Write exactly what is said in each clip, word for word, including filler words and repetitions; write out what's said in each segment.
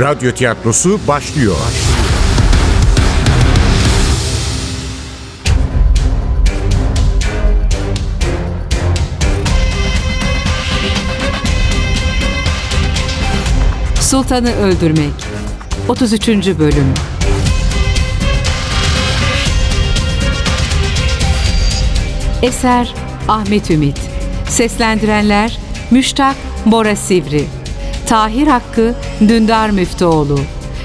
Radyo tiyatrosu başlıyor. Sultanı Öldürmek otuz üçüncü Bölüm. Eser Ahmet Ümit. Seslendirenler Müştak Bora Sivri, Tahir Hakkı Dündar Müftüoğlu,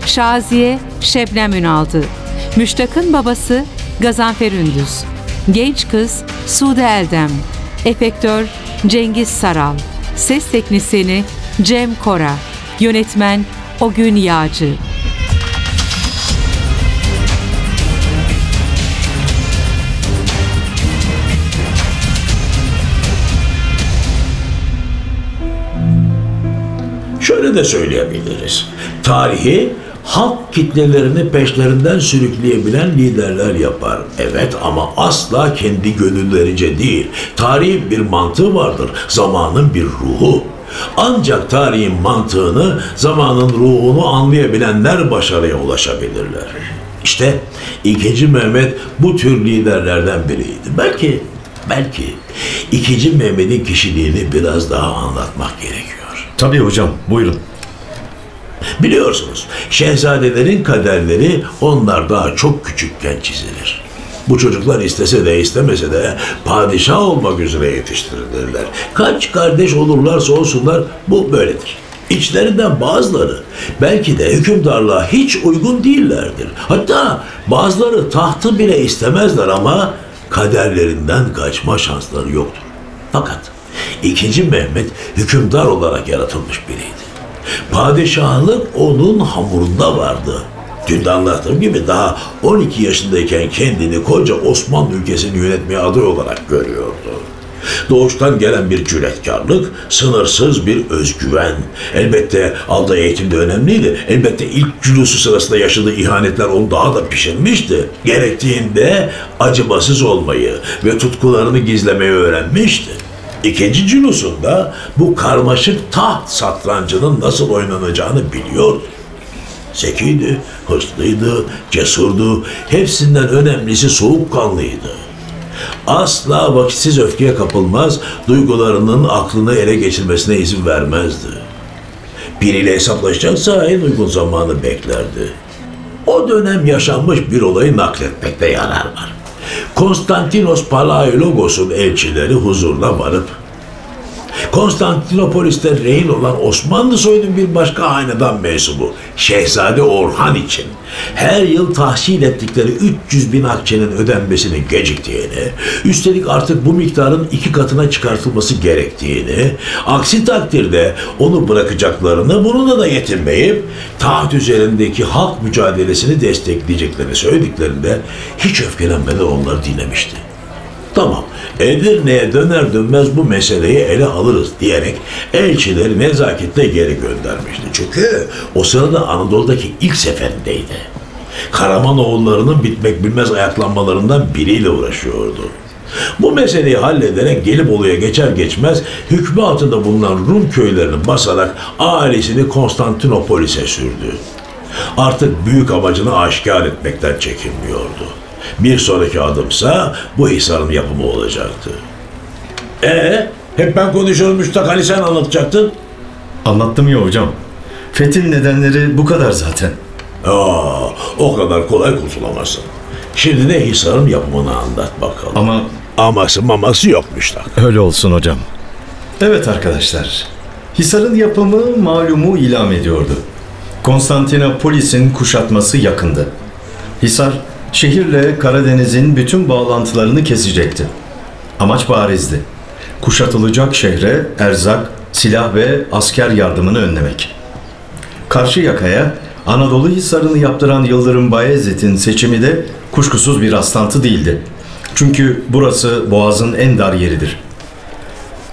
Şaziye Şebnem Ünaldı, Müştak'ın babası Gazanfer Ündüz, genç kız Sude Eldem, efektör Cengiz Saral, ses teknisyeni Cem Kora, yönetmen Ogün Yağcı. Şöyle de söyleyebiliriz. Tarihi halk kitlelerini peşlerinden sürükleyebilen liderler yapar. Evet, ama asla kendi gönüllerince değil. Tarihin bir mantığı vardır, zamanın bir ruhu. Ancak tarihin mantığını, zamanın ruhunu anlayabilenler başarıya ulaşabilirler. İşte İkinci Mehmet bu tür liderlerden biriydi. Belki, belki İkinci Mehmet'in kişiliğini biraz daha anlatmak gerekiyor. Tabii hocam, buyurun. Biliyorsunuz, şehzadelerin kaderleri onlar daha çok küçükken çizilir. Bu çocuklar istese de istemese de padişah olmak üzere yetiştirilirler. Kaç kardeş olurlarsa olsunlar bu böyledir. İçlerinden bazıları belki de hükümdarlığa hiç uygun değillerdir. Hatta bazıları tahtı bile istemezler ama kaderlerinden kaçma şansları yoktur. Fakat İkinci Mehmet hükümdar olarak yaratılmış biriydi. Padişahlık onun hamurunda vardı. Dün de anlattığım gibi daha on iki yaşındayken kendini koca Osmanlı ülkesini yönetmeye aday olarak görüyordu. Doğuştan gelen bir cüretkarlık, sınırsız bir özgüven. Elbette aldığı eğitim de önemliydi. Elbette ilk cülusu sırasında yaşadığı ihanetler onu daha da pişirmişti. Gerektiğinde acımasız olmayı ve tutkularını gizlemeyi öğrenmişti. İkinci cülusunda bu karmaşık taht satrancının nasıl oynanacağını biliyordu. Zekiydi, hırslıydı, cesurdu, hepsinden önemlisi soğukkanlıydı. Asla vakitsiz öfkeye kapılmaz, duygularının aklını ele geçirmesine izin vermezdi. Biriyle hesaplaşacaksa en uygun zamanı beklerdi. O dönem yaşanmış bir olayı nakletmekte yarar var. Konstantinos Palaiologos'un elçileri huzuruna varıp Konstantinopolis'te rehin olan Osmanlı soyunun bir başka hanedan mensubu Şehzade Orhan için her yıl tahsil ettikleri üç yüz bin akçenin ödenmesinin geciktiğini, üstelik artık bu miktarın iki katına çıkartılması gerektiğini, aksi takdirde onu bırakacaklarını, bununla da yetinmeyip taht üzerindeki halk mücadelesini destekleyeceklerini söylediklerinde hiç öfkelenmeden onları dinlemişti. Tamam, Edirne'ye döner dönmez bu meseleyi ele alırız diyerek elçileri nezaketle geri göndermişti. Çünkü o sırada Anadolu'daki ilk seferindeydi. Karamanoğullarının bitmek bilmez ayaklanmalarından biriyle uğraşıyordu. Bu meseleyi hallederek Gelibolu'ya geçer geçmez hükmü altında bulunan Rum köylerini basarak ailesini Konstantinopolis'e sürdü. Artık büyük amacını aşikar etmekten çekinmiyordu. Bir sonraki adımsa bu hisarın yapımı olacaktı. Ee, hep ben konuşuyorum Müştak, hani sen anlatacaktın? Anlattım ya hocam. Fethin nedenleri bu kadar zaten. Aa, o kadar kolay kurtulamazsın. Şimdi de hisarın yapımını anlat bakalım. Ama aması maması yok Müştak. Öyle olsun hocam. Evet arkadaşlar, hisarın yapımı malumu ilam ediyordu. Konstantinopolis'in kuşatması yakındı. Hisar şehirle Karadeniz'in bütün bağlantılarını kesecekti. Amaç barizdi. Kuşatılacak şehre erzak, silah ve asker yardımını önlemek. Karşı yakaya Anadolu Hisarı'nı yaptıran Yıldırım Bayezid'in seçimi de kuşkusuz bir rastlantı değildi. Çünkü burası Boğaz'ın en dar yeridir.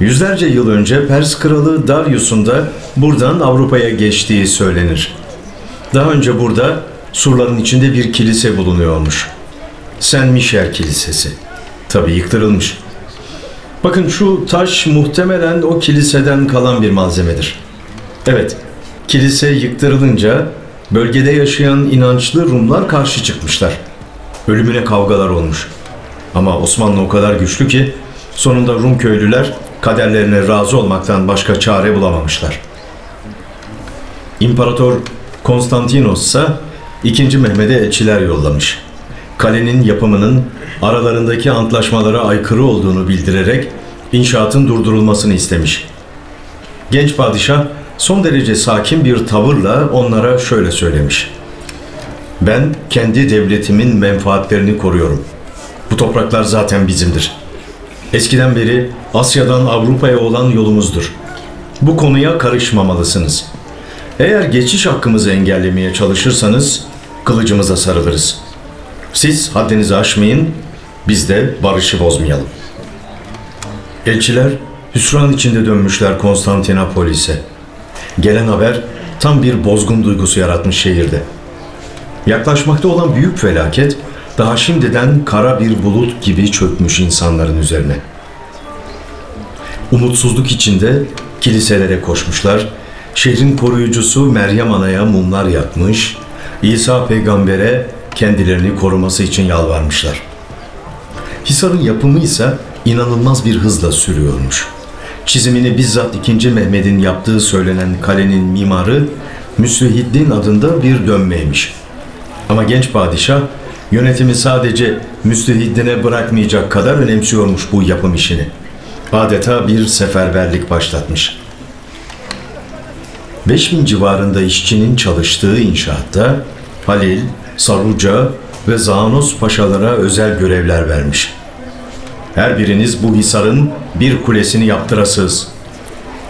Yüzlerce yıl önce Pers kralı Darius'un da buradan Avrupa'ya geçtiği söylenir. Daha önce burada surların içinde bir kilise bulunuyormuş. Senmişer Kilisesi. Tabii yıktırılmış. Bakın şu taş muhtemelen o kiliseden kalan bir malzemedir. Evet, Kilise yıktırılınca bölgede yaşayan inançlı Rumlar karşı çıkmışlar. Ölümüne kavgalar olmuş. Ama Osmanlı o kadar güçlü ki sonunda Rum köylüler kaderlerine razı olmaktan başka çare bulamamışlar. İmparator Konstantinos ise İkinci Mehmet'e elçiler yollamış. Kalenin yapımının aralarındaki antlaşmalara aykırı olduğunu bildirerek inşaatın durdurulmasını istemiş. Genç padişah son derece sakin bir tavırla onlara şöyle söylemiş: "Ben kendi devletimin menfaatlerini koruyorum. Bu topraklar zaten bizimdir. Eskiden beri Asya'dan Avrupa'ya olan yolumuzdur. Bu konuya karışmamalısınız. Eğer geçiş hakkımızı engellemeye çalışırsanız kılıcımıza sarılırız. Siz haddinizi aşmayın, biz de barışı bozmayalım." Elçiler hüsran içinde dönmüşler Konstantinopolis'e. Gelen haber tam bir bozgun duygusu yaratmış şehirde. Yaklaşmakta olan büyük felaket daha şimdiden kara bir bulut gibi çökmüş insanların üzerine. Umutsuzluk içinde kiliselere koşmuşlar, şehrin koruyucusu Meryem Ana'ya mumlar yakmış, İsa Peygamber'e kendilerini koruması için yalvarmışlar. Hisar'ın yapımı ise inanılmaz bir hızla sürüyormuş. Çizimini bizzat İkinci Mehmet'in yaptığı söylenen kalenin mimarı Müslihiddin adında bir dönmeymiş. Ama genç padişah yönetimi sadece Müslihiddin'e bırakmayacak kadar önemsiyormuş bu yapım işini. Adeta bir seferberlik başlatmış. beş bin civarında işçinin çalıştığı inşaatta Halil, Saruca ve Zanos Paşalara özel görevler vermiş. "Her biriniz bu hisarın bir kulesini yaptırasız."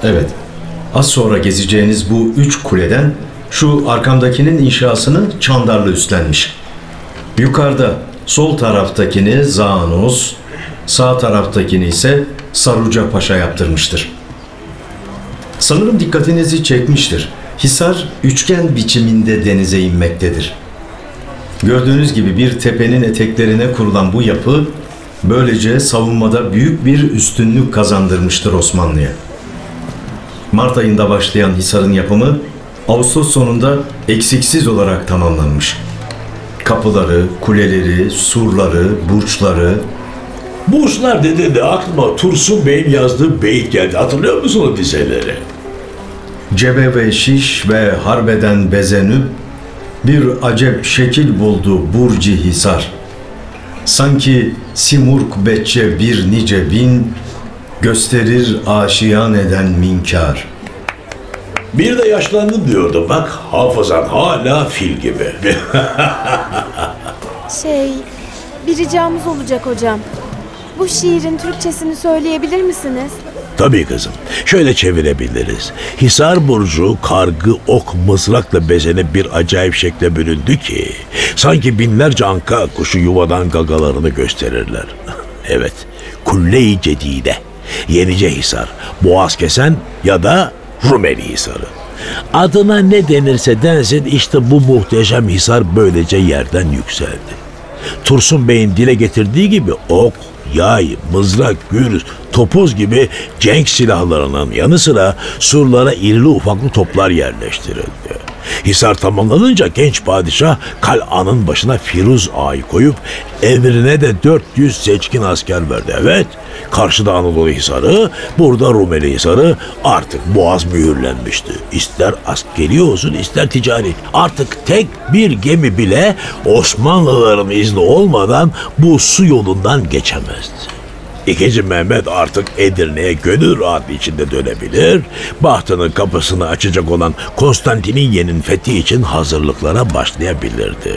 Evet, az sonra gezeceğiniz bu üç kuleden şu arkamdakinin inşasını Çandarlı üstlenmiş. Yukarıda sol taraftakini Zanos, sağ taraftakini ise Saruca Paşa yaptırmıştır. Sanırım dikkatinizi çekmiştir. Hisar üçgen biçiminde denize inmektedir. Gördüğünüz gibi bir tepenin eteklerine kurulan bu yapı böylece savunmada büyük bir üstünlük kazandırmıştır Osmanlı'ya. Mart ayında başlayan Hisar'ın yapımı Ağustos sonunda eksiksiz olarak tamamlanmış. Kapıları, kuleleri, surları, burçları... Burçlar dediğinde aklıma Tursun Bey'in yazdığı beyit geldi. Hatırlıyor musun o dizeleri? "Cebe ve şiş ve harbeden bezenüp bir acep şekil buldu burcu hisar. Sanki simurk becce bir nice bin gösterir aşiyan eden minkar." Bir de yaşlandım diyordu. Bak hafızan hala fil gibi. Şey, bir ricamız olacak hocam. Bu şiirin Türkçesini söyleyebilir misiniz? Tabii kızım. Şöyle çevirebiliriz. Hisar burcu kargı, ok, mızrakla bezenip bir acayip şekle büründü ki sanki binlerce anka kuşu yuvadan gagalarını gösterirler. Evet. Kulle-i Cedide, Yenicehisar, Boğazkesen ya da Rumeli Hisarı. Adına ne denirse densin işte bu muhteşem hisar böylece yerden yükseldi. Tursun Bey'in dile getirdiği gibi ok, yay, mızrak, gür, topuz gibi cenk silahlarının yanı sıra surlara irili ufaklı toplar yerleştirildi. Hisar tamamlanınca genç padişah kal'anın başına Firuz Ağa'yı koyup emrine de dört yüz seçkin asker verdi. Evet, karşıda Anadolu Hisarı, burada Rumeli Hisarı, artık boğaz mühürlenmişti. İster askeri olsun ister ticari, artık tek bir gemi bile Osmanlıların izni olmadan bu su yolundan geçemezdi. İkinci Mehmet artık Edirne'ye gönül rahatlığı içinde dönebilir, bahtının kapısını açacak olan Konstantiniyye'nin fethi için hazırlıklara başlayabilirdi.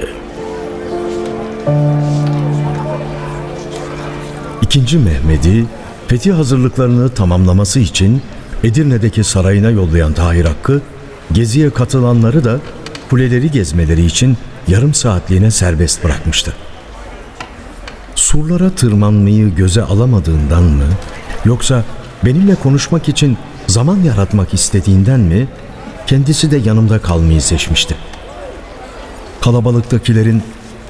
İkinci Mehmet'i fetih hazırlıklarını tamamlaması için Edirne'deki sarayına yollayan Tahir Hakkı, geziye katılanları da kuleleri gezmeleri için yarım saatliğine serbest bırakmıştı. Surlara tırmanmayı göze alamadığından mı, yoksa benimle konuşmak için zaman yaratmak istediğinden mi, kendisi de yanımda kalmayı seçmişti. Kalabalıktakilerin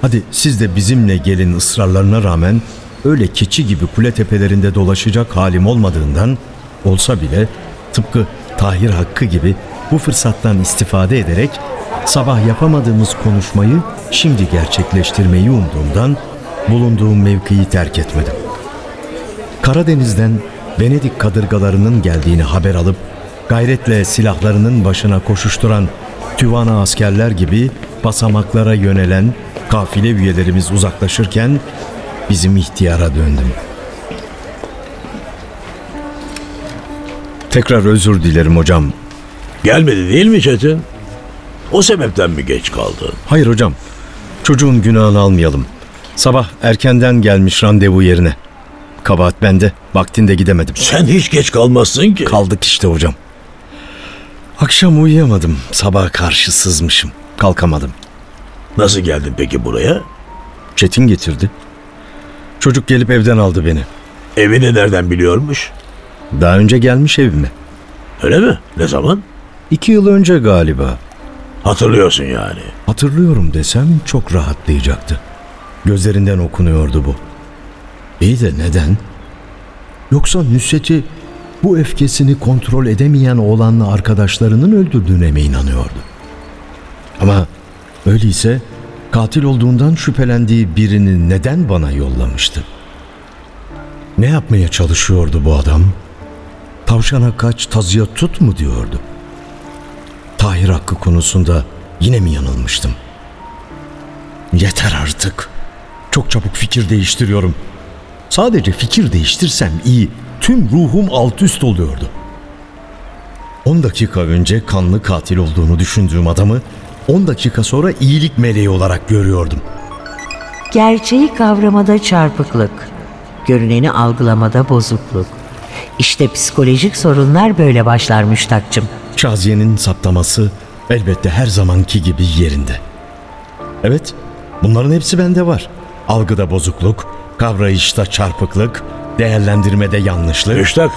"hadi siz de bizimle gelin" ısrarlarına rağmen öyle keçi gibi kule tepelerinde dolaşacak halim olmadığından, olsa bile tıpkı Tahir Hakkı gibi bu fırsattan istifade ederek sabah yapamadığımız konuşmayı şimdi gerçekleştirmeyi umduğumdan bulunduğum mevkiyi terk etmedim. Karadeniz'den Venedik kadırgalarının geldiğini haber alıp gayretle silahlarının başına koşuşturan tüvana askerler gibi basamaklara yönelen kafile üyelerimiz uzaklaşırken bizim ihtiyara döndüm. Tekrar özür dilerim hocam. Gelmedi değil mi Çetin? O sebepten mi geç kaldı? Hayır hocam. Çocuğun günahını almayalım. Sabah erkenden gelmiş randevu yerine. Kabahat bende. Vaktinde gidemedim. Sen hiç geç kalmazsın ki. Kaldık işte hocam. Akşam uyuyamadım. Sabaha karşı sızmışım. Kalkamadım. Nasıl geldin peki buraya? Çetin getirdi. Çocuk gelip evden aldı beni. Evini nereden biliyormuş? Daha önce gelmiş evime. Öyle mi? Ne zaman? İki yıl önce galiba. Hatırlıyorsun yani. Hatırlıyorum desem çok rahatlayacaktı. Gözlerinden okunuyordu bu. İyi de neden? Yoksa Nusret'i bu öfkesini kontrol edemeyen oğlanla arkadaşlarının öldürdüğüne mi inanıyordu? Ama öyleyse katil olduğundan şüphelendiği birini neden bana yollamıştı? Ne yapmaya çalışıyordu bu adam? Tavşana kaç, tazıya tut mu diyordu? Tahir Hakkı konusunda yine mi yanılmıştım? Yeter artık. Çok çabuk fikir değiştiriyorum. Sadece fikir değiştirsem iyi. Tüm ruhum alt üst oluyordu. on dakika önce kanlı katil olduğunu düşündüğüm adamı on dakika sonra iyilik meleği olarak görüyordum. Gerçeği kavramada çarpıklık, görüneni algılamada bozukluk. İşte psikolojik sorunlar böyle başlar Müştak'cığım. Şaziye'nin saptaması elbette her zamanki gibi yerinde. Evet, bunların hepsi bende var. Algıda bozukluk, kavrayışta çarpıklık, değerlendirmede yanlışlık. Müştak,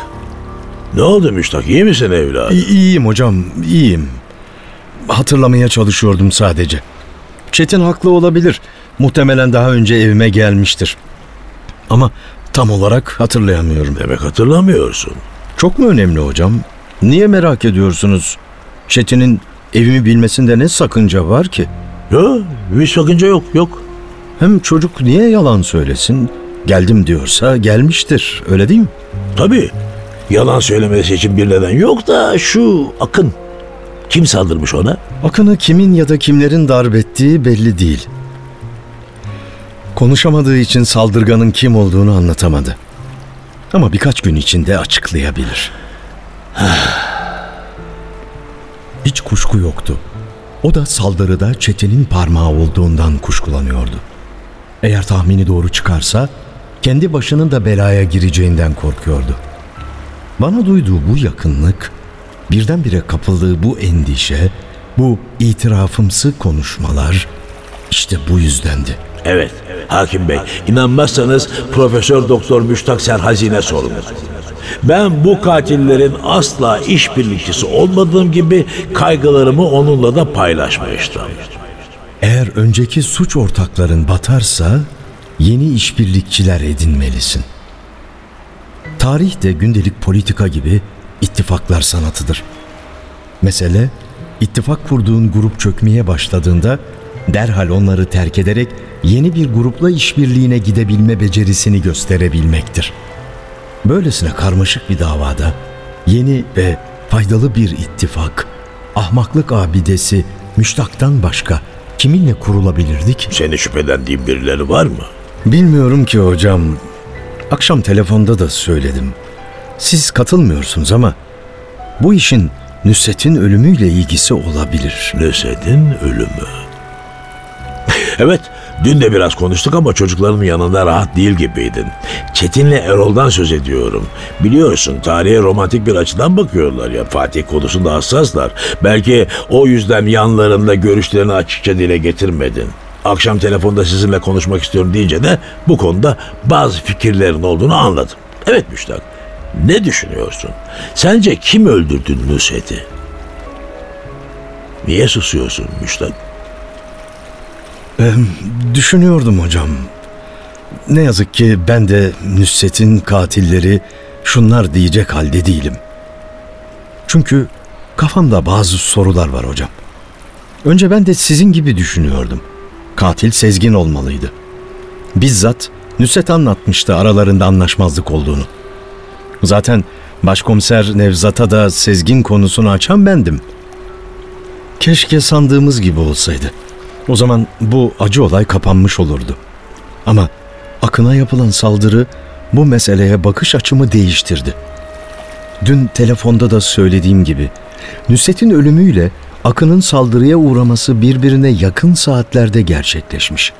ne oldu Müştak? İyi misin evladım? İ- iyiyim hocam, iyiyim. Hatırlamaya çalışıyordum sadece. Çetin haklı olabilir. Muhtemelen daha önce evime gelmiştir. Ama tam olarak hatırlayamıyorum. Demek hatırlamıyorsun. Çok mu önemli hocam? Niye merak ediyorsunuz? Çetin'in evimi bilmesinde ne sakınca var ki? Yok, hiç sakınca yok, yok. Hem çocuk niye yalan söylesin? Geldim diyorsa gelmiştir, öyle değil mi? Tabii, yalan söylemesi için bir neden yok da şu Akın. Kim saldırmış ona? Akın'ı kimin ya da kimlerin darp ettiği belli değil. Konuşamadığı için saldırganın kim olduğunu anlatamadı. Ama birkaç gün içinde açıklayabilir. Hiç kuşku yoktu. O da saldırıda Çetin'in parmağı olduğundan kuşkulanıyordu. Eğer tahmini doğru çıkarsa kendi başının da belaya gireceğinden korkuyordu. Bana duyduğu bu yakınlık, birdenbire kapıldığı bu endişe, bu itirafımsı konuşmalar işte bu yüzdendi. Evet, Hakim Bey, inanmazsanız Profesör Doktor Müştak Serhazine sorumlu. Ben bu katillerin asla işbirlikçisi olmadığım gibi kaygılarımı onunla da paylaşmıştım. Eğer önceki suç ortakların batarsa yeni işbirlikçiler edinmelisin. Tarih de gündelik politika gibi ittifaklar sanatıdır. Mesele, ittifak kurduğun grup çökmeye başladığında derhal onları terk ederek yeni bir grupla işbirliğine gidebilme becerisini gösterebilmektir. Böylesine karmaşık bir davada yeni ve faydalı bir ittifak, ahmaklık abidesi Müştak'tan başka kiminle kurulabilirdi ki? Seni şüphelendiğin birileri var mı? Bilmiyorum ki hocam. Akşam telefonda da söyledim. Siz katılmıyorsunuz ama bu işin Nusret'in ölümüyle ilgisi olabilir. Nusret'in ölümü. Evet, dün de biraz konuştuk ama çocukların yanında rahat değil gibiydin. Çetin'le Erol'dan söz ediyorum. Biliyorsun, tarihe romantik bir açıdan bakıyorlar ya. Fatih konusunda hassaslar. Belki o yüzden yanlarında görüşlerini açıkça dile getirmedin. Akşam telefonda sizinle konuşmak istiyorum deyince de bu konuda bazı fikirlerin olduğunu anladım. Evet Müştak, ne düşünüyorsun? Sence kim öldürdü Nusret'i? Niye susuyorsun Müştak? Ben düşünüyordum hocam. Ne yazık ki ben de Nusret'in katilleri şunlar diyecek halde değilim. Çünkü Kafamda bazı sorular var hocam. Önce ben de sizin gibi düşünüyordum. Katil Sezgin olmalıydı. Bizzat Nusret anlatmıştı aralarında anlaşmazlık olduğunu. Zaten başkomiser Nevzat'a da Sezgin konusunu açan bendim. Keşke sandığımız gibi olsaydı. O zaman bu acı olay kapanmış olurdu. Ama Akın'a yapılan saldırı bu meseleye bakış açımı değiştirdi. Dün telefonda da söylediğim gibi, Nusret'in ölümüyle Akın'ın saldırıya uğraması birbirine yakın saatlerde gerçekleşmiş.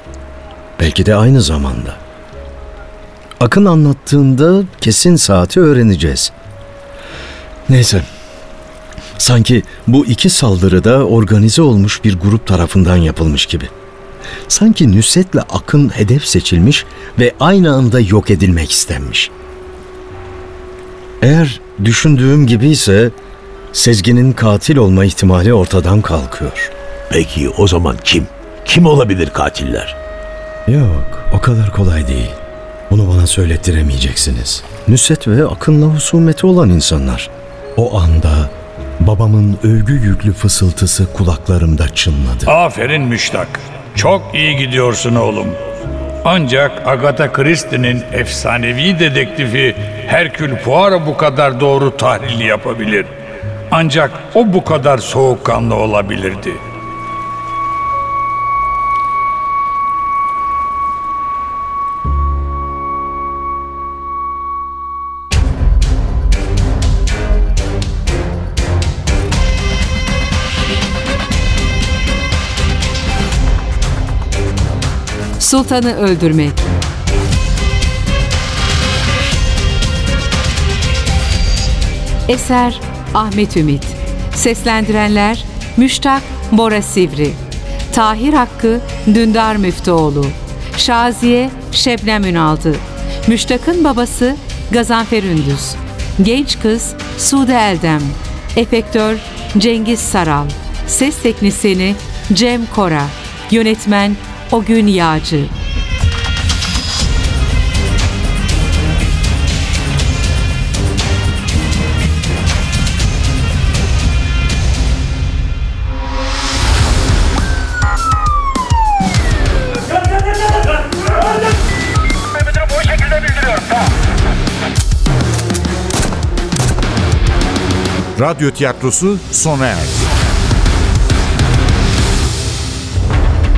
Belki de aynı zamanda. Akın anlattığında kesin saati öğreneceğiz. Neyse, sanki bu iki saldırıda organize olmuş bir grup tarafından yapılmış gibi. Sanki Nusret'le Akın hedef seçilmiş ve aynı anda yok edilmek istenmiş. Eğer düşündüğüm gibi ise Sezgin'in katil olma ihtimali ortadan kalkıyor. Peki o zaman kim? Kim olabilir katiller? Yok, o kadar kolay değil. Bunu bana söylettiremeyeceksiniz. Nusret ve Akın'la husumeti olan insanlar. O anda babamın övgü yüklü fısıltısı kulaklarımda çınladı. Aferin Müştak. Çok iyi gidiyorsun oğlum. Ancak Agatha Christie'nin efsanevi dedektifi Herkül Poirot bu kadar doğru tahlil yapabilir. Ancak o bu kadar soğukkanlı olabilirdi. Sultanı Öldürmek. Eser Ahmet Ümit. Seslendirenler Müştak Bora Sivri, Tahir Hakkı Dündar Müftüoğlu, Şaziye Şebnem Ünaldı, Müştak'ın babası Gazanfer Ündüz, genç kız Sude Eldem, efektör Cengiz Saral, ses teknisyeni Cem Kora, yönetmen Ogün Yağcı. Radyo tiyatrosu sona erdi.